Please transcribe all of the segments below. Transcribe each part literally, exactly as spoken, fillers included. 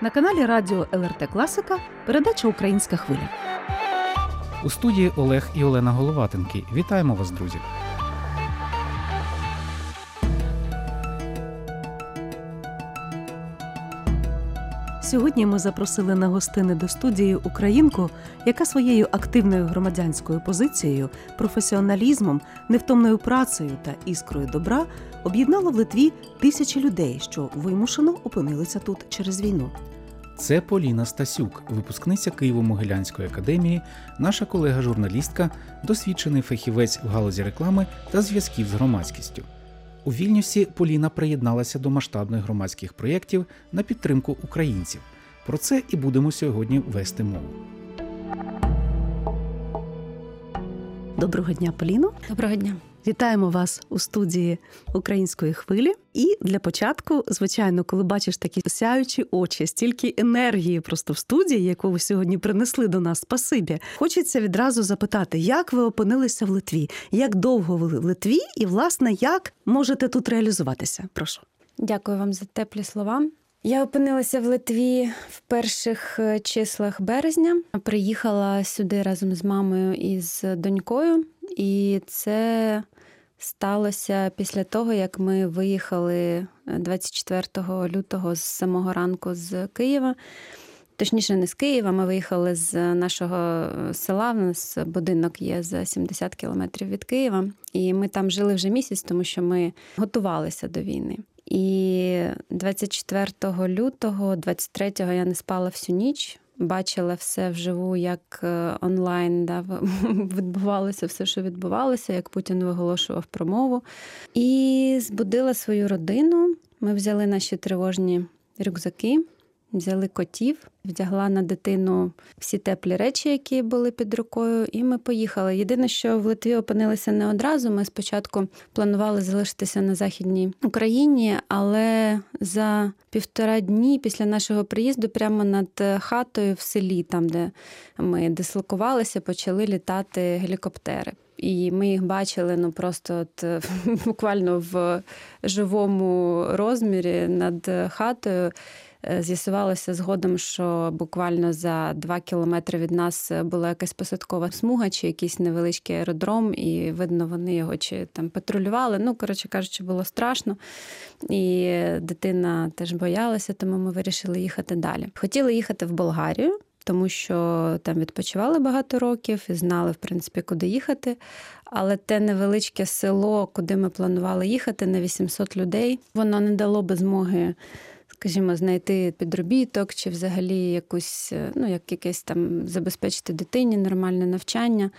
На каналі радіо ел ар те Класика передача «Українська хвиля». У студії Олег і Олена Головатенки. Вітаємо вас, друзі! Сьогодні ми запросили на гостини до студії українку, яка своєю активною громадянською позицією, професіоналізмом, невтомною працею та іскрою добра об'єднала в Литві тисячі людей, що вимушено опинилися тут через війну. Це Поліна Стасюк, випускниця Києво-Могилянської академії, наша колега-журналістка, досвідчений фахівець в галузі реклами та зв'язків з громадськістю. У Вільнюсі Поліна приєдналася до масштабних громадських проєктів на підтримку українців. Про це і будемо сьогодні вести мову. Доброго дня, Поліно. Доброго дня. Вітаємо вас у студії «Української хвилі». І для початку, звичайно, коли бачиш такі сяючі очі, стільки енергії просто в студії, яку ви сьогодні принесли до нас, спасибі, хочеться відразу запитати, як ви опинилися в Литві? Як довго ви в Литві і, власне, як можете тут реалізуватися? Прошу. Дякую вам за теплі слова. Я опинилася в Литві в перших числах березня. Приїхала сюди разом з мамою і з донькою. І це сталося після того, як ми виїхали двадцять четвертого лютого з самого ранку з Києва. Точніше, не з Києва, ми виїхали з нашого села, в нас будинок є за сімдесят кілометрів від Києва. І ми там жили вже місяць, тому що ми готувалися до війни. І двадцять четвертого лютого, двадцять третього я не спала всю ніч. Бачила все вживу, як онлайн, да, відбувалося все, що відбувалося, як Путін виголошував промову. І збудила свою родину. Ми взяли наші тривожні рюкзаки, взяли котів, вдягла на дитину всі теплі речі, які були під рукою, і ми поїхали. Єдине, що в Литві опинилися не одразу. Ми спочатку планували залишитися на Західній Україні, але за півтора дні після нашого приїзду прямо над хатою в селі, там, де ми дислокувалися, почали літати гелікоптери. І ми їх бачили, ну, просто от, буквально в живому розмірі над хатою. З'ясувалося згодом, що буквально за два кілометри від нас була якась посадкова смуга чи якийсь невеличкий аеродром, і, видно, вони його чи там патрулювали. Ну, коротше кажучи, було страшно. І дитина теж боялася, тому ми вирішили їхати далі. Хотіли їхати в Болгарію, тому що там відпочивали багато років і знали, в принципі, куди їхати. Але те невеличке село, куди ми планували їхати, на вісімсот людей, воно не дало би змоги, скажімо, знайти підробіток чи взагалі якусь, ну, як якесь там забезпечити дитині нормальне навчання.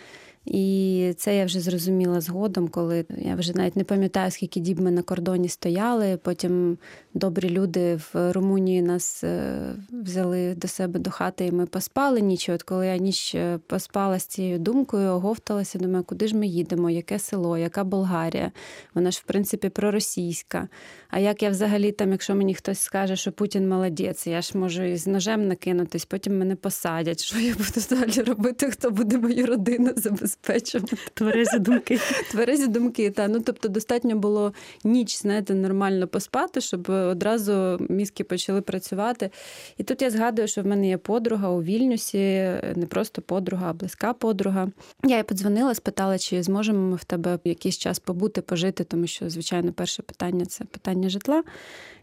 І це я вже зрозуміла згодом, коли я вже навіть не пам'ятаю, скільки діб ми на кордоні стояли. Потім добрі люди в Румунії нас взяли до себе до хати, і ми поспали ніч. От коли я ніч поспала з цією думкою, оговталася, думаю, куди ж ми їдемо, яке село, яка Болгарія. Вона ж, в принципі, проросійська. А як я взагалі там, якщо мені хтось скаже, що Путін молодець, я ж можу і з ножем накинутись, потім мене посадять. Що я буду далі робити, хто буде мою родину забезпечувати? Тверезі думки. Тверезі думки, так. Ну, тобто, достатньо було ніч, знаєте, нормально поспати, щоб одразу мізки почали працювати. І тут я згадую, що в мене є подруга у Вільнюсі, не просто подруга, а близька подруга. Я їй подзвонила, спитала, чи зможемо ми в тебе якийсь час побути, пожити, тому що, звичайно, перше питання – це питання житла.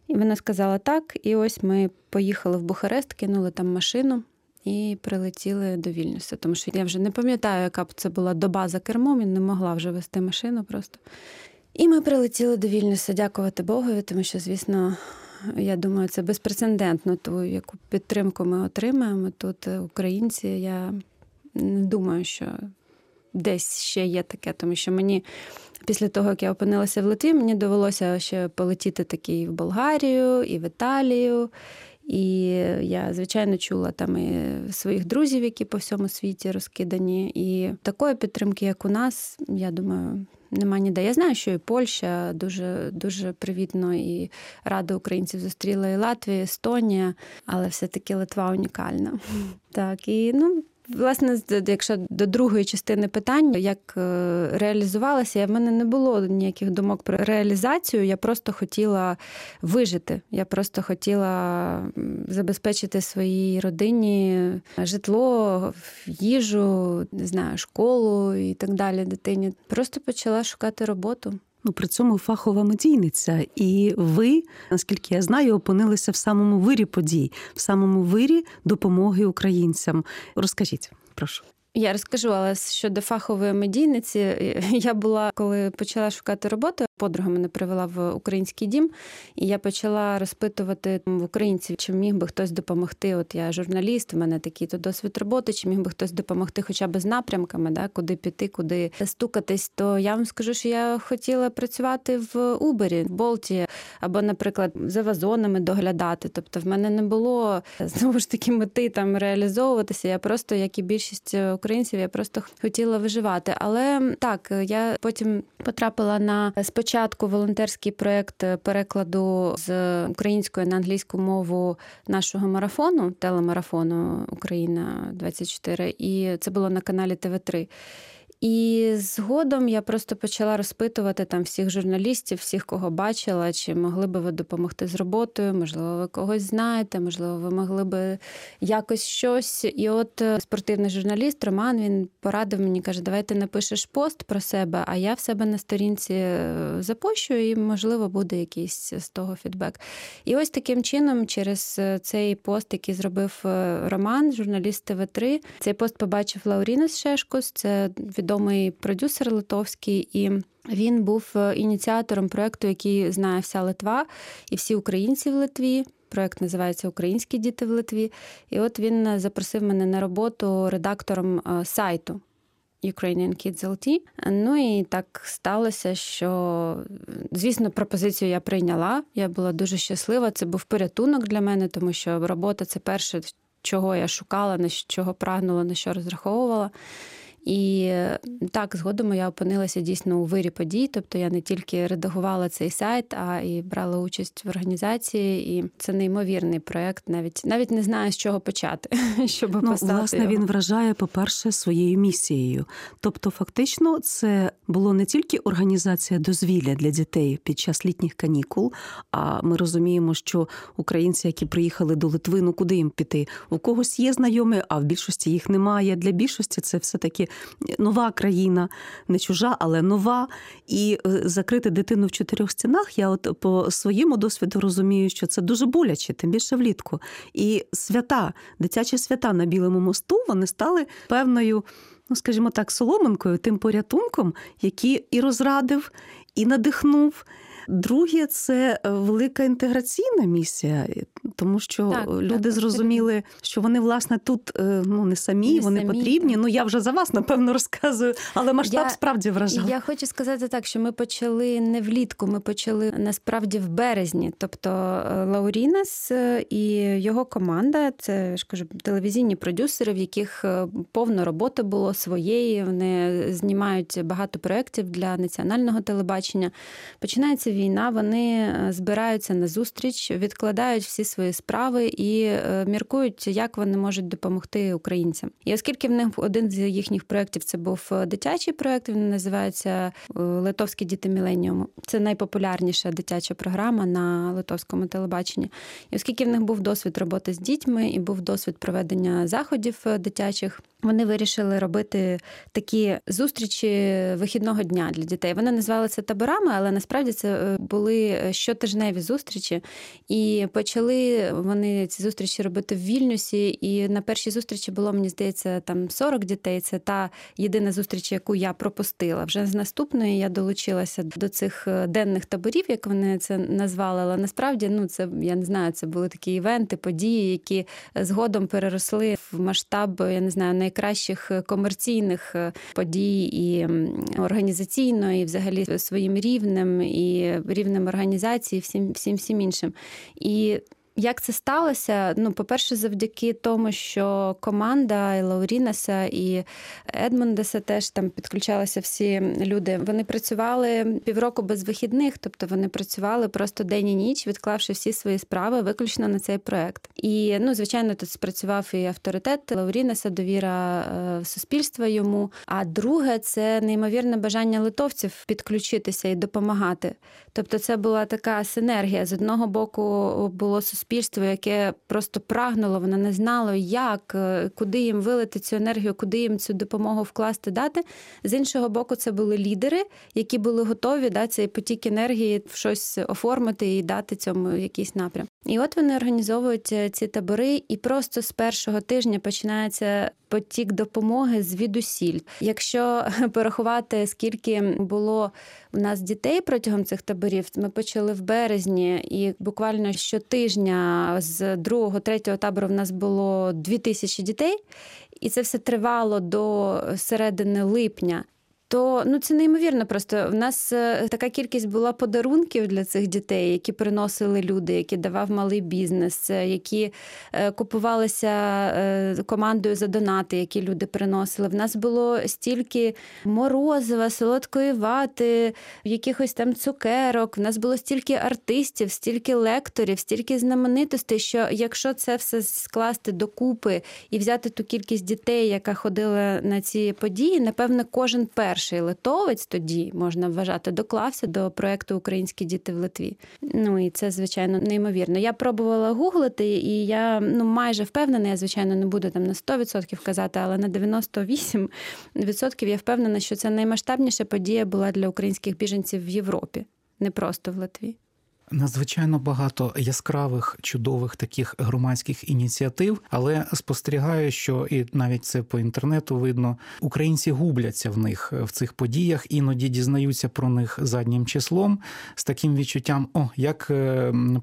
І вона сказала так, і ось ми поїхали в Бухарест, кинули там машину. І прилетіли до Вільнюса, тому що я вже не пам'ятаю, яка б це була доба за кермом, я не могла вже вести машину просто. І ми прилетіли до Вільнюса, дякувати Богові, тому що, звісно, я думаю, це безпрецедентно, ту, яку підтримку ми отримаємо тут, українці. Я не думаю, що десь ще є таке, тому що мені після того, як я опинилася в Литві, мені довелося ще полетіти таки і в Болгарію, і в Італію. І я, звичайно, чула там і своїх друзів, які по всьому світі розкидані. І такої підтримки, як у нас, я думаю, нема ніде. Я знаю, що і Польща дуже, дуже привітно, і Рада українців зустріла, і Латвія, і Естонія, але все-таки Литва унікальна. Так, і, ну, Власне, якщо до другої частини питання, як реалізувалася, в мене не було ніяких думок про реалізацію, я просто хотіла вижити, я просто хотіла забезпечити своїй родині житло, їжу, не знаю, школу і так далі дитині. Просто почала шукати роботу. Ну, при цьому фахова медійниця. І ви, наскільки я знаю, опинилися в самому вирі подій, в самому вирі допомоги українцям. Розкажіть, прошу. Я розкажу, але щодо фахової медійниці, я була, коли почала шукати роботу, подруга мене привела в український дім, і я почала розпитувати в українців, чи міг би хтось допомогти. От я журналіст, в мене такий-то досвід роботи, чи міг би хтось допомогти хоча б з напрямками, да, куди піти, куди стукатись. То я вам скажу, що я хотіла працювати в Убері, в Болті, або, наприклад, за вазонами доглядати. Тобто в мене не було, знову ж таки, мети там реалізовуватися. Я просто, як і більшість українців, я просто хотіла виживати. Але так, я потім потрапила на спочатку волонтерський проєкт перекладу з української на англійську мову нашого марафону, телемарафону «Україна двадцять чотири», і це було на каналі Т В три. І згодом я просто почала розпитувати там всіх журналістів, всіх, кого бачила, чи могли би ви допомогти з роботою, можливо, ви когось знаєте, можливо, ви могли би якось щось. І от спортивний журналіст Роман, він порадив мені, каже, давай ти напишеш пост про себе, а я в себе на сторінці запощу, і, можливо, буде якийсь з того фідбек. І ось таким чином через цей пост, який зробив Роман, журналіст Т В три, цей пост побачив Лауринас Шешкус, це відомий відомий продюсер литовський, і він був ініціатором проєкту, який знає вся Литва і всі українці в Литві. Проєкт називається «Українські діти в Литві». І от він запросив мене на роботу редактором сайту Ukrainian Kids Л Т. Ну і так сталося, що, звісно, пропозицію я прийняла. Я була дуже щаслива. Це був порятунок для мене, тому що робота – це перше, чого я шукала, на чого прагнула, на що розраховувала. І так, згодом я опинилася дійсно у вирі подій, тобто я не тільки редагувала цей сайт, а і брала участь в організації, і це неймовірний проєкт, навіть навіть не знаю, з чого почати, щоб ну, поставити власне, його. Він вражає, по-перше, своєю місією. Тобто, фактично, це було не тільки організація дозвілля для дітей під час літніх канікул, а ми розуміємо, що українці, які приїхали до Литви, ну куди їм піти? У когось є знайомі, а в більшості їх немає. Для більшості це все-таки нова країна, не чужа, але нова. І закрити дитину в чотирьох стінах, я от по своєму досвіду розумію, що це дуже боляче, тим більше влітку. І свята, дитячі свята на Білому мосту, вони стали певною, ну скажімо так, соломинкою, тим порятунком, який і розрадив, і надихнув. Друге, це велика інтеграційна місія, тому що так, люди так, зрозуміли, так. що вони, власне, тут ну, не самі, не вони самі, потрібні. Так. Ну, я вже за вас, напевно, розказую, але масштаб я, справді вражав. Я хочу сказати так, що ми почали не влітку, ми почали, насправді, в березні. Тобто Лауринас і його команда, це, я ж кажу, телевізійні продюсери, в яких повно роботи було своєї, вони знімають багато проєктів для національного телебачення. Починається війна, вони збираються на зустріч, відкладають всі свої справи і міркують, як вони можуть допомогти українцям. І оскільки в них один з їхніх проєктів це був дитячий проєкт, він називається «Литовські діти міленіуму». Це найпопулярніша дитяча програма на литовському телебаченні. І оскільки в них був досвід роботи з дітьми і був досвід проведення заходів дитячих, вони вирішили робити такі зустрічі вихідного дня для дітей. Вони назвали це таборами, але насправді це були щотижневі зустрічі. І почали вони ці зустрічі робити в Вільнюсі. І на першій зустрічі було, мені здається, там сорок дітей. Це та єдина зустріч, яку я пропустила. Вже з наступної я долучилася до цих денних таборів, як вони це назвали. Але насправді, ну це, я не знаю, це були такі івенти, події, які згодом переросли в масштаб, я не знаю, на найкращих комерційних подій і організаційно, і взагалі своїм рівнем, і рівнем організації, всім, всім, всім іншим. І Як це сталося? Ну, по-перше, завдяки тому, що команда і Лаурінаса, і Едмундеса теж там підключалися всі люди. Вони працювали півроку без вихідних, тобто вони працювали просто день і ніч, відклавши всі свої справи виключно на цей проект. І, ну, звичайно, тут спрацював і авторитет Лаурінаса, довіра суспільства йому. А друге, це неймовірне бажання литовців підключитися і допомагати. Тобто це була така синергія. З одного боку було суспільство, Суспільство, яке просто прагнуло, воно не знало, як, куди їм вилити цю енергію, куди їм цю допомогу вкласти, дати. З іншого боку, це були лідери, які були готові, да, цей потік енергії в щось оформити і дати цьому якийсь напрям. І от вони організовують ці табори, і просто з першого тижня починається потік допомоги звідусіль. Якщо порахувати, скільки було у нас дітей протягом цих таборів, ми почали в березні, і буквально щотижня з другого, третього табору в нас було дві тисячі дітей, і це все тривало до середини липня. То, ну, це неймовірно просто. В нас така кількість була подарунків для цих дітей, які приносили люди, які давав малий бізнес, які купувалися командою за донати, які люди приносили. В нас було стільки морозива, солодкої вати, якихось там цукерок. В нас було стільки артистів, стільки лекторів, стільки знаменитостей, що якщо це все скласти докупи і взяти ту кількість дітей, яка ходила на ці події, напевно, кожен перший литовець тоді, можна вважати, доклався до проєкту «Українські діти в Литві». Ну і це, звичайно, неймовірно. Я пробувала гуглити, і я, ну, майже впевнена, я, звичайно, не буду там на сто відсотків казати, але на дев'яносто вісім відсотків я впевнена, що це наймасштабніша подія була для українських біженців в Європі, не просто в Литві. Надзвичайно багато яскравих, чудових таких громадських ініціатив, але спостерігаю, що, і навіть це по інтернету видно, українці губляться в них, в цих подіях, іноді дізнаються про них заднім числом, з таким відчуттям, о, як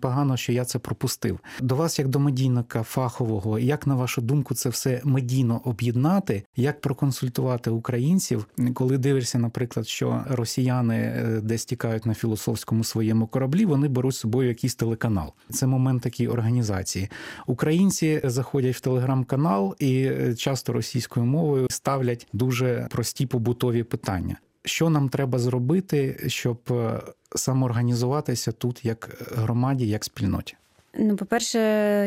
погано, що я це пропустив. До вас, як до медійника фахового, як, на вашу думку, це все медійно об'єднати, як проконсультувати українців, коли дивишся, наприклад, що росіяни десь тікають на філософському своєму кораблі, вони беруть з собою якийсь телеканал. Це момент такій організації. Українці заходять в телеграм-канал і часто російською мовою ставлять дуже прості побутові питання. Що нам треба зробити, щоб самоорганізуватися тут як громаді, як спільноті? Ну, по-перше,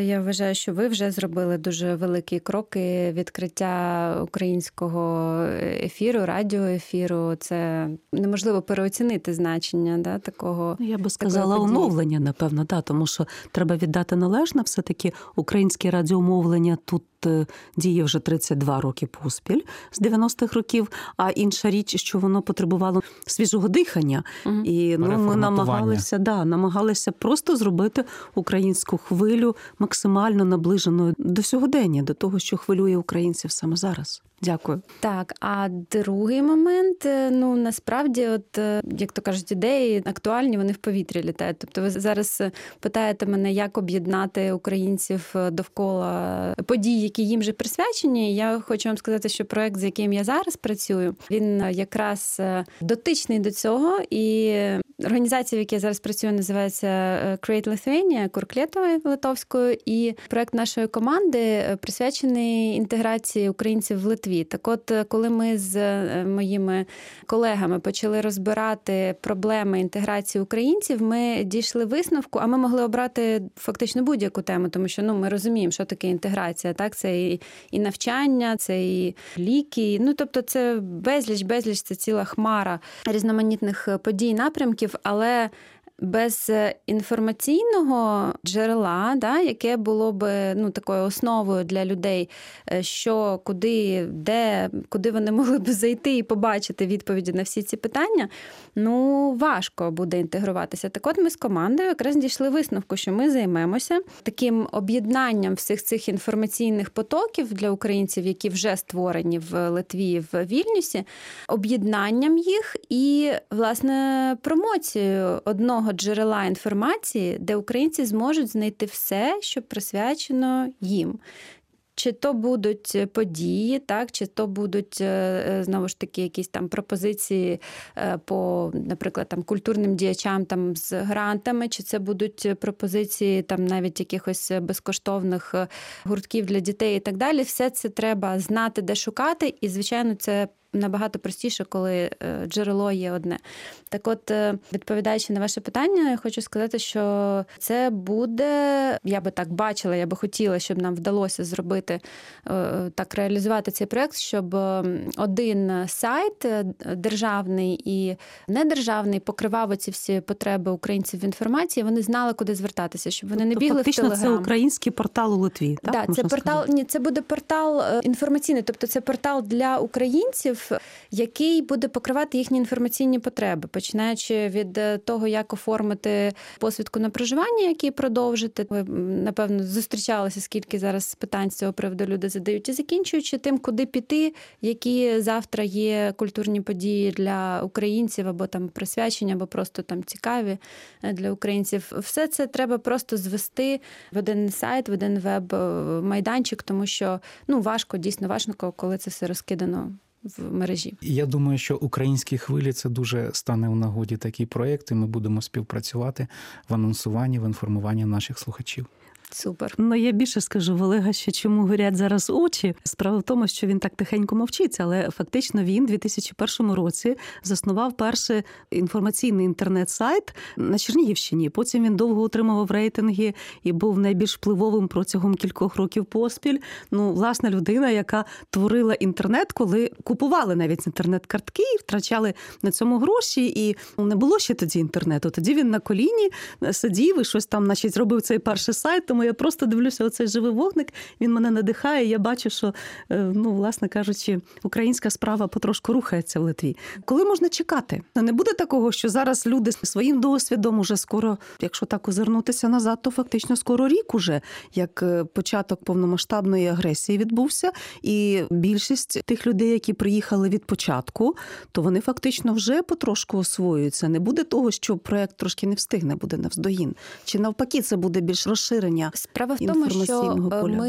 я вважаю, що ви вже зробили дуже великі кроки. Відкриття українського ефіру, радіоефіру. Це неможливо переоцінити значення, да, такого. Я би сказала, оновлення, напевно, да, тому що треба віддати належне все-таки українське радіомовлення тут діє вже тридцять два роки поспіль з дев'яностих років, а інша річ, що воно потребувало свіжого дихання. Угу. І, ну, ми намагалися, да, намагалися просто зробити українську хвилю максимально наближеною до сьогодення, до того, що хвилює українців саме зараз. Дякую. Так, а другий момент, ну, насправді, от, як то кажуть, ідеї актуальні, вони в повітрі літають. Тобто ви зараз питаєте мене, як об'єднати українців довкола подій, які їм же присвячені. Я хочу вам сказати, що проект, з яким я зараз працюю, він якраз дотичний до цього. І організація, в якій я зараз працюю, називається Create Lithuania, Курклєтовою литовською. І проект нашої команди присвячений інтеграції українців в Литві. Так от, коли ми з моїми колегами почали розбирати проблеми інтеграції українців, ми дійшли висновку, а ми могли обрати фактично будь-яку тему, тому що, ну, ми розуміємо, що таке інтеграція. Так, це і, і навчання, це і ліки, ну, тобто це безліч-безліч, це ціла хмара різноманітних подій, напрямків, але без інформаційного джерела, да, яке було б, ну, такою основою для людей, що, куди, де, куди вони могли б зайти і побачити відповіді на всі ці питання, ну, важко буде інтегруватися. Так от ми з командою якраз дійшли висновку, що ми займемося таким об'єднанням всіх цих інформаційних потоків для українців, які вже створені в Литві, в Вільнюсі, об'єднанням їх і, власне, промоцією одного джерела інформації, де українці зможуть знайти все, що присвячено їм. Чи то будуть події, так, чи то будуть, знову ж таки, якісь там пропозиції по, наприклад, там, культурним діячам там, з грантами, чи це будуть пропозиції там, навіть якихось безкоштовних гуртків для дітей і так далі. Все це треба знати, де шукати, і, звичайно, це набагато простіше, коли джерело є одне. Так от, відповідаючи на ваше питання, я хочу сказати, що це буде, я би так бачила, я би хотіла, щоб нам вдалося зробити, так реалізувати цей проєкт, щоб один сайт державний і недержавний покривав ці всі потреби українців в інформації, вони знали, куди звертатися, щоб вони не бігли фактично в Телеграм. Фактично, це український портал у Литві, так? Так, це, портал, ні, це буде портал інформаційний, тобто це портал для українців, який буде покривати їхні інформаційні потреби, починаючи від того, як оформити посвідку на проживання, які продовжити. Ви, напевно, зустрічалися, скільки зараз питань з цього приводу люди задають, і закінчуючи тим, куди піти, які завтра є культурні події для українців, або там присвячення, або просто там цікаві для українців. Все це треба просто звести в один сайт, в один веб-майданчик, тому що ну важко, дійсно важко, коли це все розкидано в мережі. Я думаю, що «Українські хвилі» – це дуже стане в нагоді такий проєкт, і ми будемо співпрацювати в анонсуванні, в інформуванні наших слухачів. Супер. Ну, я більше скажу, в Олега, що чому горять зараз очі. Справа в тому, що він так тихенько мовчиться, але фактично він у дві тисячі першому році заснував перший інформаційний інтернет-сайт на Чернігівщині. Потім він довго утримував рейтинги і був найбільш впливовим протягом кількох років поспіль. Ну, власне, людина, яка творила інтернет, коли купували навіть інтернет-картки і втрачали на цьому гроші, і не було ще тоді інтернету. Тоді він на коліні сидів і щось там, значить, зробив цей перший сайт, тому я просто дивлюся оцей живий вогник, він мене надихає, я бачу, що, ну, власне кажучи, українська справа потрошку рухається в Литві. Коли можна чекати? Не буде такого, що зараз люди своїм досвідом уже скоро, якщо так озирнутися назад, то фактично скоро рік уже, як початок повномасштабної агресії відбувся, і більшість тих людей, які приїхали від початку, то вони фактично вже потрошку освоюються. Не буде того, що проєкт трошки не встигне, буде навздоїн. Чи навпаки це буде більш розширення? Справа в тому, що ми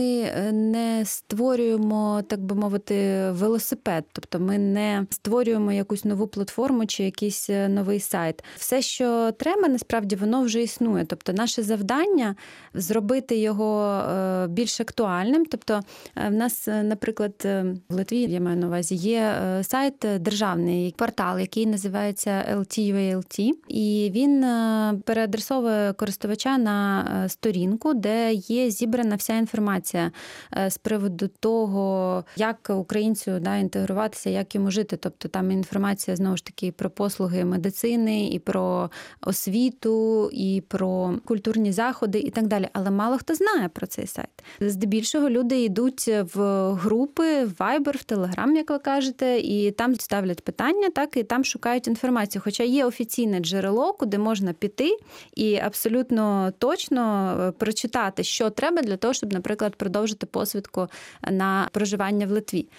не створюємо, так би мовити, велосипед. Тобто ми не створюємо якусь нову платформу чи якийсь новий сайт. Все, що треба, насправді, воно вже існує. Тобто наше завдання – зробити його більш актуальним. Тобто в нас, наприклад, в Литві, я маю на увазі, є сайт державний, портал, який називається Ел Ті точка Ел Ті. І він переадресовує користувача на сторінку, де є зібрана вся інформація з приводу того, як українцю да, інтегруватися, як йому жити. Тобто там інформація, знову ж таки, про послуги медицини, і про освіту, і про культурні заходи, і так далі. Але мало хто знає про цей сайт. Здебільшого люди йдуть в групи, в Viber, в Telegram, як ви кажете, і там ставлять питання, так, і там шукають інформацію. Хоча є офіційне джерело, куди можна піти і абсолютно точно прочитати, що треба для того, щоб, наприклад, продовжити посвідку на проживання в Литві.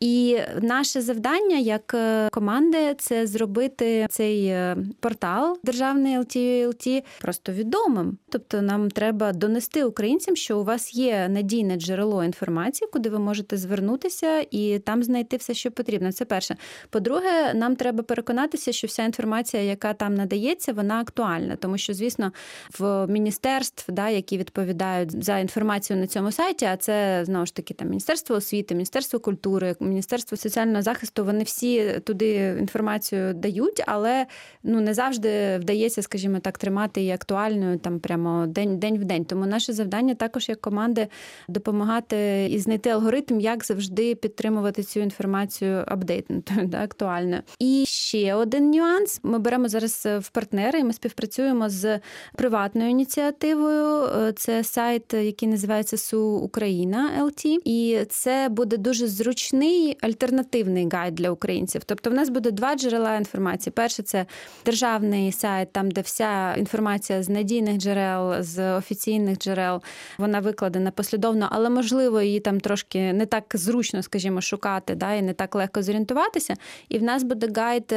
І наше завдання як команди – це зробити цей портал державний Ел Ті точка Ел Ті просто відомим. Тобто нам треба донести українцям, що у вас є надійне джерело інформації, куди ви можете звернутися і там знайти все, що потрібно. Це перше. По-друге, нам треба переконатися, що вся інформація, яка там надається, вона актуальна. Тому що, звісно, в міністерств, да, які відповідають за інформацію на цьому сайті, а це, знову ж таки, там Міністерство освіти, Міністерство культури, Міністерство соціального захисту, вони всі туди інформацію дають, але ну, не завжди вдається, скажімо так, тримати її актуальною там прямо день, день в день. Тому наше завдання також як команди допомагати і знайти алгоритм, як завжди підтримувати цю інформацію апдейтною, да, актуальною. І ще один нюанс. Ми беремо зараз в партнери і ми співпрацюємо з приватною ініціативою. Це сайт, який називається SuUkraine точка Ел Ті. І це буде дуже зручний і альтернативний гайд для українців. Тобто в нас буде два джерела інформації. Перше – це державний сайт, там, де вся інформація з надійних джерел, з офіційних джерел, вона викладена послідовно, але, можливо, її там трошки не так зручно, скажімо, шукати, да, і не так легко зорієнтуватися. І в нас буде гайд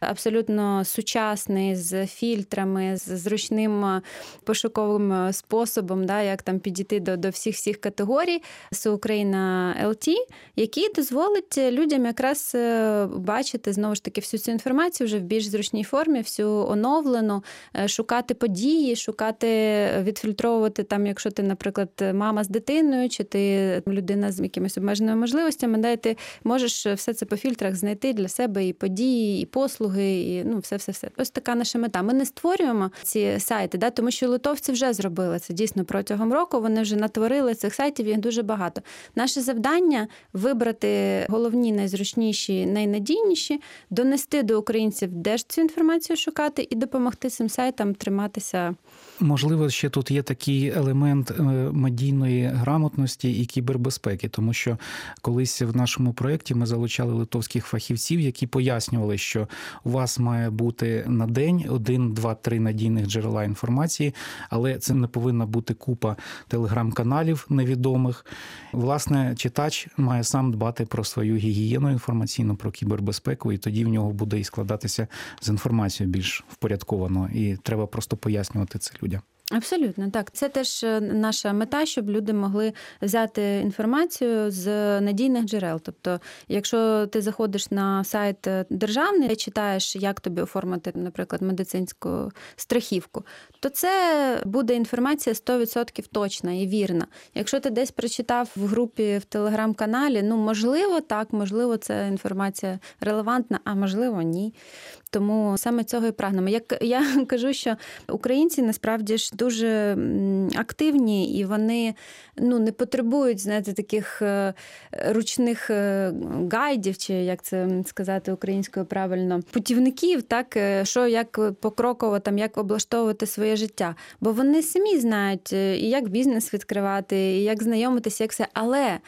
абсолютно сучасний, з фільтрами, з зручним пошуковим способом, да, як там підійти до, до всіх-всіх категорій, SuUkraine.ел ті, який дозволить людям якраз бачити, знову ж таки, всю цю інформацію вже в більш зручній формі, всю оновлену, шукати події, шукати, відфільтровувати там, якщо ти, наприклад, мама з дитиною, чи ти людина з якимись обмеженими можливостями, да, ти можеш все це по фільтрах знайти для себе і події, і послуги, і ну, все-все-все. Ось така наша мета. Ми не створюємо ці сайти, да, тому що литовці вже зробили це. Дійсно, протягом року вони вже натворили цих сайтів, їх дуже багато. Наше завдання – вибрати головні, найзручніші, найнадійніші, донести до українців, де ж цю інформацію шукати, і допомогти цим сайтам триматися. Можливо, ще тут є такий елемент медійної грамотності і кібербезпеки, тому що колись в нашому проєкті ми залучали литовських фахівців, які пояснювали, що у вас має бути на день один, два, три надійних джерела інформації, але це не повинна бути купа телеграм-каналів невідомих. Власне, читач має сам дбати про свою гігієну інформаційну, про кібербезпеку, і тоді в нього буде і складатися з інформацією більш впорядковано, і треба просто пояснювати це людям. Абсолютно, так. Це теж наша мета, щоб люди могли взяти інформацію з надійних джерел. Тобто, якщо ти заходиш на сайт державний, читаєш, як тобі оформити, наприклад, медицинську страхівку, то це буде інформація сто відсотків точна і вірна. Якщо ти десь прочитав в групі, в телеграм-каналі, ну, можливо, так, можливо, це інформація релевантна, а можливо, ні. Тому саме цього і прагнемо. Як я кажу, що українці насправді ж дуже активні, і вони, ну, не потребують, знаєте, таких ручних гайдів, чи як це сказати українською правильно, путівників, так, що як покроково, там, як облаштовувати своє життя. Бо вони самі знають, і як бізнес відкривати, і як знайомитися, як все. Але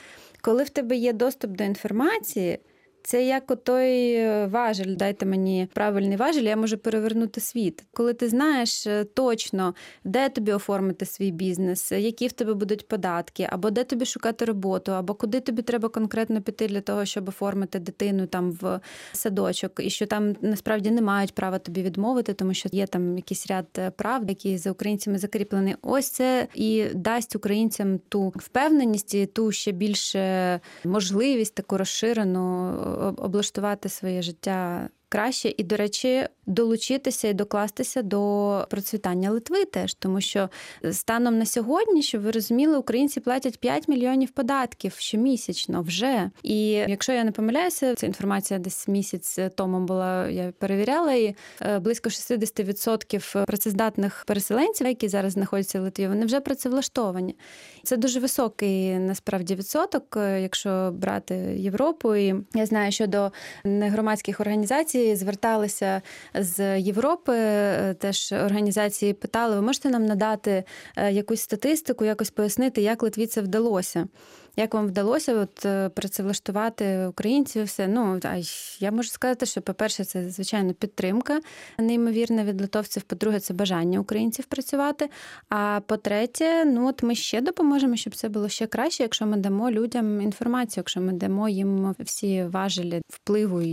коли в тебе є доступ до інформації, це як отой важель, дайте мені правильний важель, я можу перевернути світ. Коли ти знаєш точно, де тобі оформити свій бізнес, які в тебе будуть податки, або де тобі шукати роботу, або куди тобі треба конкретно піти для того, щоб оформити дитину там в садочок, і що там насправді не мають права тобі відмовити, тому що є там якийсь ряд прав, які за українцями закріплені. Ось це і дасть українцям ту впевненість і ту ще більше можливість таку розширену облаштувати своє життя краще і, до речі, долучитися і докластися до процвітання Литви теж, тому що станом на сьогодні, щоб ви розуміли, українці платять п'ять мільйонів податків щомісячно вже. І якщо я не помиляюся, ця інформація десь місяць тому була, я перевіряла, і близько шістдесят відсотків працездатних переселенців, які зараз знаходяться в Литві, вони вже працевлаштовані. Це дуже високий, насправді, відсоток, якщо брати Європу. І я знаю, що до негромадських організацій зверталися з Європи, теж організації питали, ви можете нам надати якусь статистику, якось пояснити, як Литві це вдалося? Як вам вдалося от працевлаштувати українців? Все, ну, я можу сказати, що, по-перше, це, звичайно, підтримка неймовірна від литовців, по-друге, це бажання українців працювати, а по-третє, ну, от ми ще допоможемо, щоб це було ще краще, якщо ми дамо людям інформацію, якщо ми дамо їм всі важелі впливу і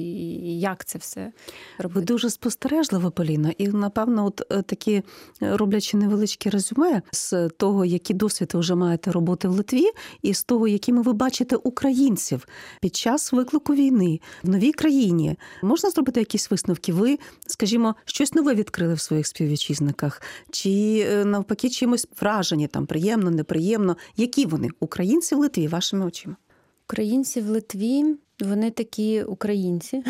як це все робити. Ви дуже спостережливо, Поліно, і, напевно, от такі, роблячи невеличкі резюме з того, які досвід ви вже маєте роботи в Литві, і з того, якими ви бачите українців під час виклику війни в новій країні. Можна зробити якісь висновки? Ви, скажімо, щось нове відкрили в своїх співвітчизниках? Чи, навпаки, чимось вражені, там, приємно, неприємно? Які вони, українці в Литві, вашими очима? Українці в Литві, вони такі українці.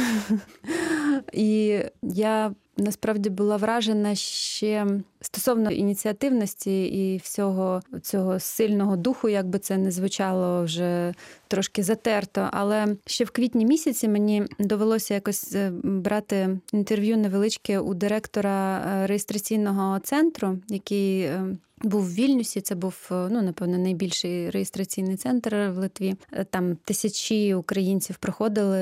І я, насправді, була вражена ще Стосовно ініціативності і всього цього сильного духу, як би це не звучало вже трошки затерто, але ще в квітні місяці мені довелося якось брати інтерв'ю невеличке у директора реєстраційного центру, який був в Вільнюсі, це був, ну, напевно, найбільший реєстраційний центр в Литві. Там тисячі українців проходили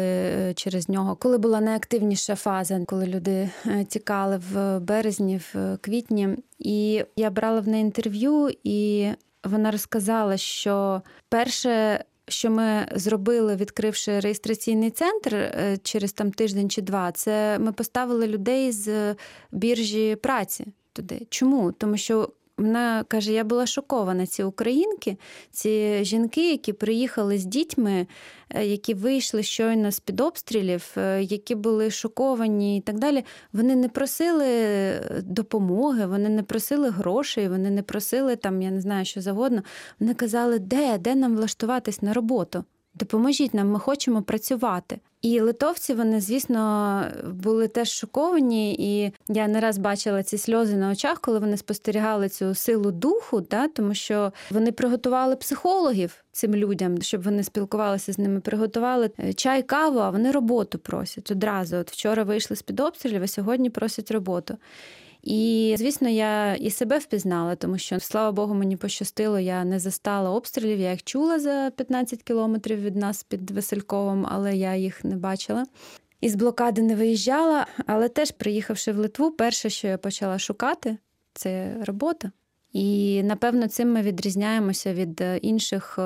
через нього. Коли була найактивніша фаза, коли люди тікали в березні, в квітні. І я брала в неї інтерв'ю, і вона розказала, що перше, що ми зробили, відкривши реєстраційний центр через там тиждень чи два, це ми поставили людей з біржі праці туди. Чому? Тому що вона каже, я була шокована, ці українки, ці жінки, які приїхали з дітьми, які вийшли щойно з-під обстрілів, які були шоковані і так далі. Вони не просили допомоги, вони не просили грошей, вони не просили там, я не знаю, що завгодно. Вони казали, де, де нам влаштуватись на роботу? Допоможіть нам, ми хочемо працювати. І литовці, вони, звісно, були теж шоковані, і я не раз бачила ці сльози на очах, коли вони спостерігали цю силу духу, да? Тому що вони приготували психологів цим людям, щоб вони спілкувалися з ними, приготували чай, каву, а вони роботу просять одразу. От вчора вийшли з-під обстрілів, а сьогодні просять роботу. І, звісно, я і себе впізнала, тому що, слава Богу, мені пощастило, я не застала обстрілів, я їх чула за п'ятнадцять кілометрів від нас під Васильковом, але я їх не бачила. Із блокади не виїжджала, але теж, приїхавши в Литву, перше, що я почала шукати, це робота. І, напевно, цим ми відрізняємося від інших,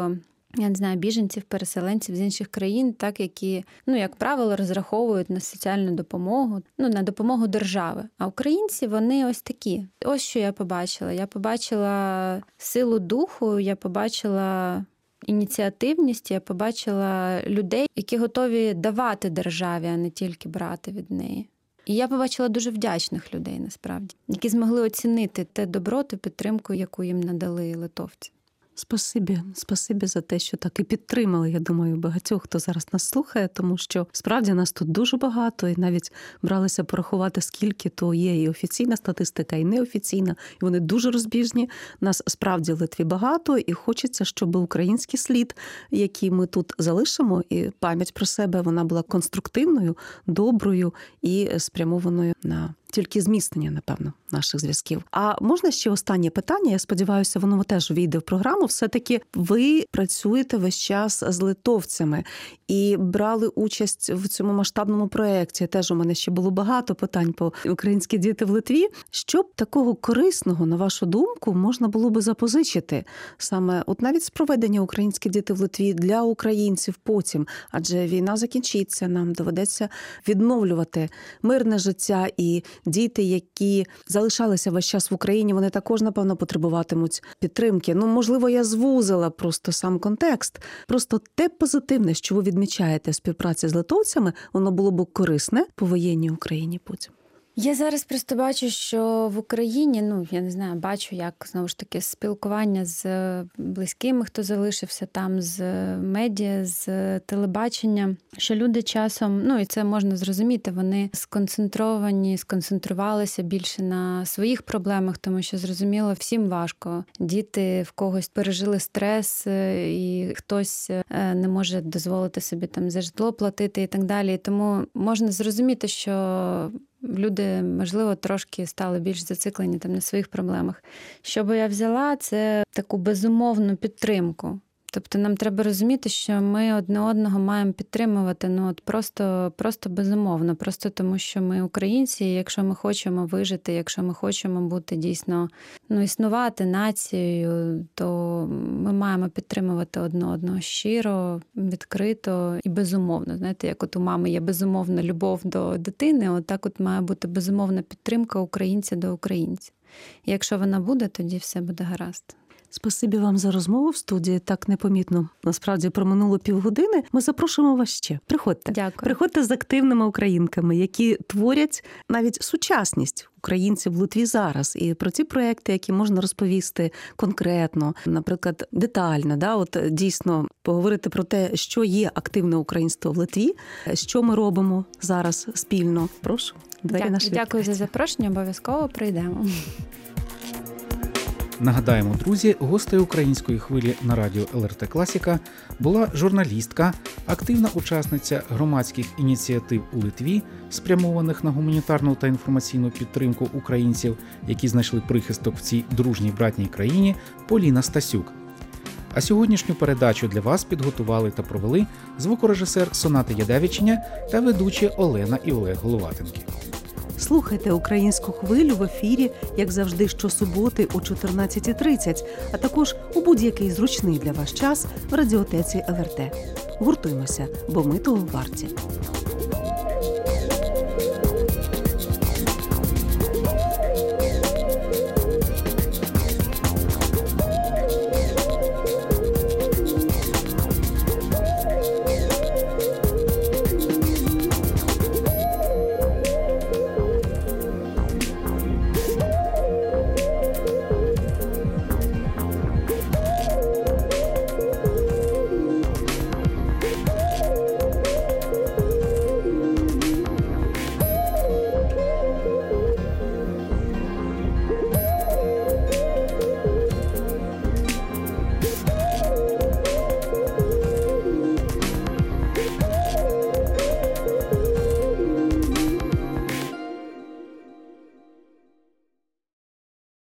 я не знаю, біженців, переселенців з інших країн, так, які, ну, як правило, розраховують на соціальну допомогу, ну, на допомогу держави. А українці, вони ось такі. Ось що я побачила. Я побачила силу духу, я побачила ініціативність, я побачила людей, які готові давати державі, а не тільки брати від неї. І я побачила дуже вдячних людей, насправді, які змогли оцінити те добро, ту підтримку, яку їм надали литовці. Спасибі, спасибі за те, що так і підтримали, я думаю, багатьох, хто зараз нас слухає, тому що справді нас тут дуже багато, і навіть бралися порахувати, скільки то є і офіційна статистика, і неофіційна, і вони дуже розбіжні. Нас справді в Литві багато, і хочеться, щоб український слід, який ми тут залишимо, і пам'ять про себе, вона була конструктивною, доброю і спрямованою на тільки зміцнення, напевно, наших зв'язків. А можна ще останнє питання? Я сподіваюся, воно теж війде в програму. Все-таки ви працюєте весь час з литовцями і брали участь в цьому масштабному проєкті. Теж у мене ще було багато питань по «Українські діти в Литві». Що б такого корисного, на вашу думку, можна було би запозичити? Саме от навіть з проведення «Українські діти в Литві» для українців потім. Адже війна закінчиться, нам доведеться відновлювати мирне життя і діти, які залишалися весь час в Україні, вони також, напевно, потребуватимуть підтримки. Ну, можливо, я звузила просто сам контекст. Просто те позитивне, що ви відмічаєте в співпраці з литовцями, воно було б корисне повоєнній Україні потім. Я зараз просто бачу, що в Україні, ну, я не знаю, бачу, як, знову ж таки, спілкування з близькими, хто залишився там, з медіа, з телебачення, що люди часом, ну, і це можна зрозуміти, вони сконцентровані, сконцентрувалися більше на своїх проблемах, тому що, зрозуміло, всім важко. Діти в когось пережили стрес, і хтось не може дозволити собі там за житло платити і так далі. І тому можна зрозуміти, що люди, можливо, трошки стали більш зациклені там на своїх проблемах. Що би я взяла, це таку безумовну підтримку. Тобто нам треба розуміти, що ми одне одного маємо підтримувати, ну от просто, просто безумовно, просто тому, що ми українці, і якщо ми хочемо вижити, якщо ми хочемо бути дійсно, ну, існувати нацією, то ми маємо підтримувати одне одного щиро, відкрито і безумовно. Знаєте, як от у мами є безумовна любов до дитини, от так от має бути безумовна підтримка українця до українця. І якщо вона буде, тоді все буде гаразд. Спасибі вам за розмову в студії. Так непомітно, насправді, проминуло півгодини. Ми запрошуємо вас ще. Приходьте. Дякую. Приходьте з активними українками, які творять навіть сучасність українців в Литві зараз. І про ці проекти, які можна розповісти конкретно, наприклад, детально, да, от дійсно поговорити про те, що є активне українство в Литві, що ми робимо зараз спільно. Прошу, двері наші відкриті. Дякую за запрошення, обов'язково прийдемо. Нагадаємо, друзі, гостею української хвилі на радіо ел ер те Класика була журналістка, активна учасниця громадських ініціатив у Литві, спрямованих на гуманітарну та інформаційну підтримку українців, які знайшли прихисток в цій дружній братній країні, Поліна Стасюк. А сьогоднішню передачу для вас підготували та провели звукорежисер Соната Ядавіченя та ведучі Олена і Олег Головатенки. Слухайте «Українську хвилю» в ефірі, як завжди, щосуботи о чотирнадцятій тридцять, а також у будь-який зручний для вас час в радіотеці ел ер те. Гуртуймося, бо ми того варті.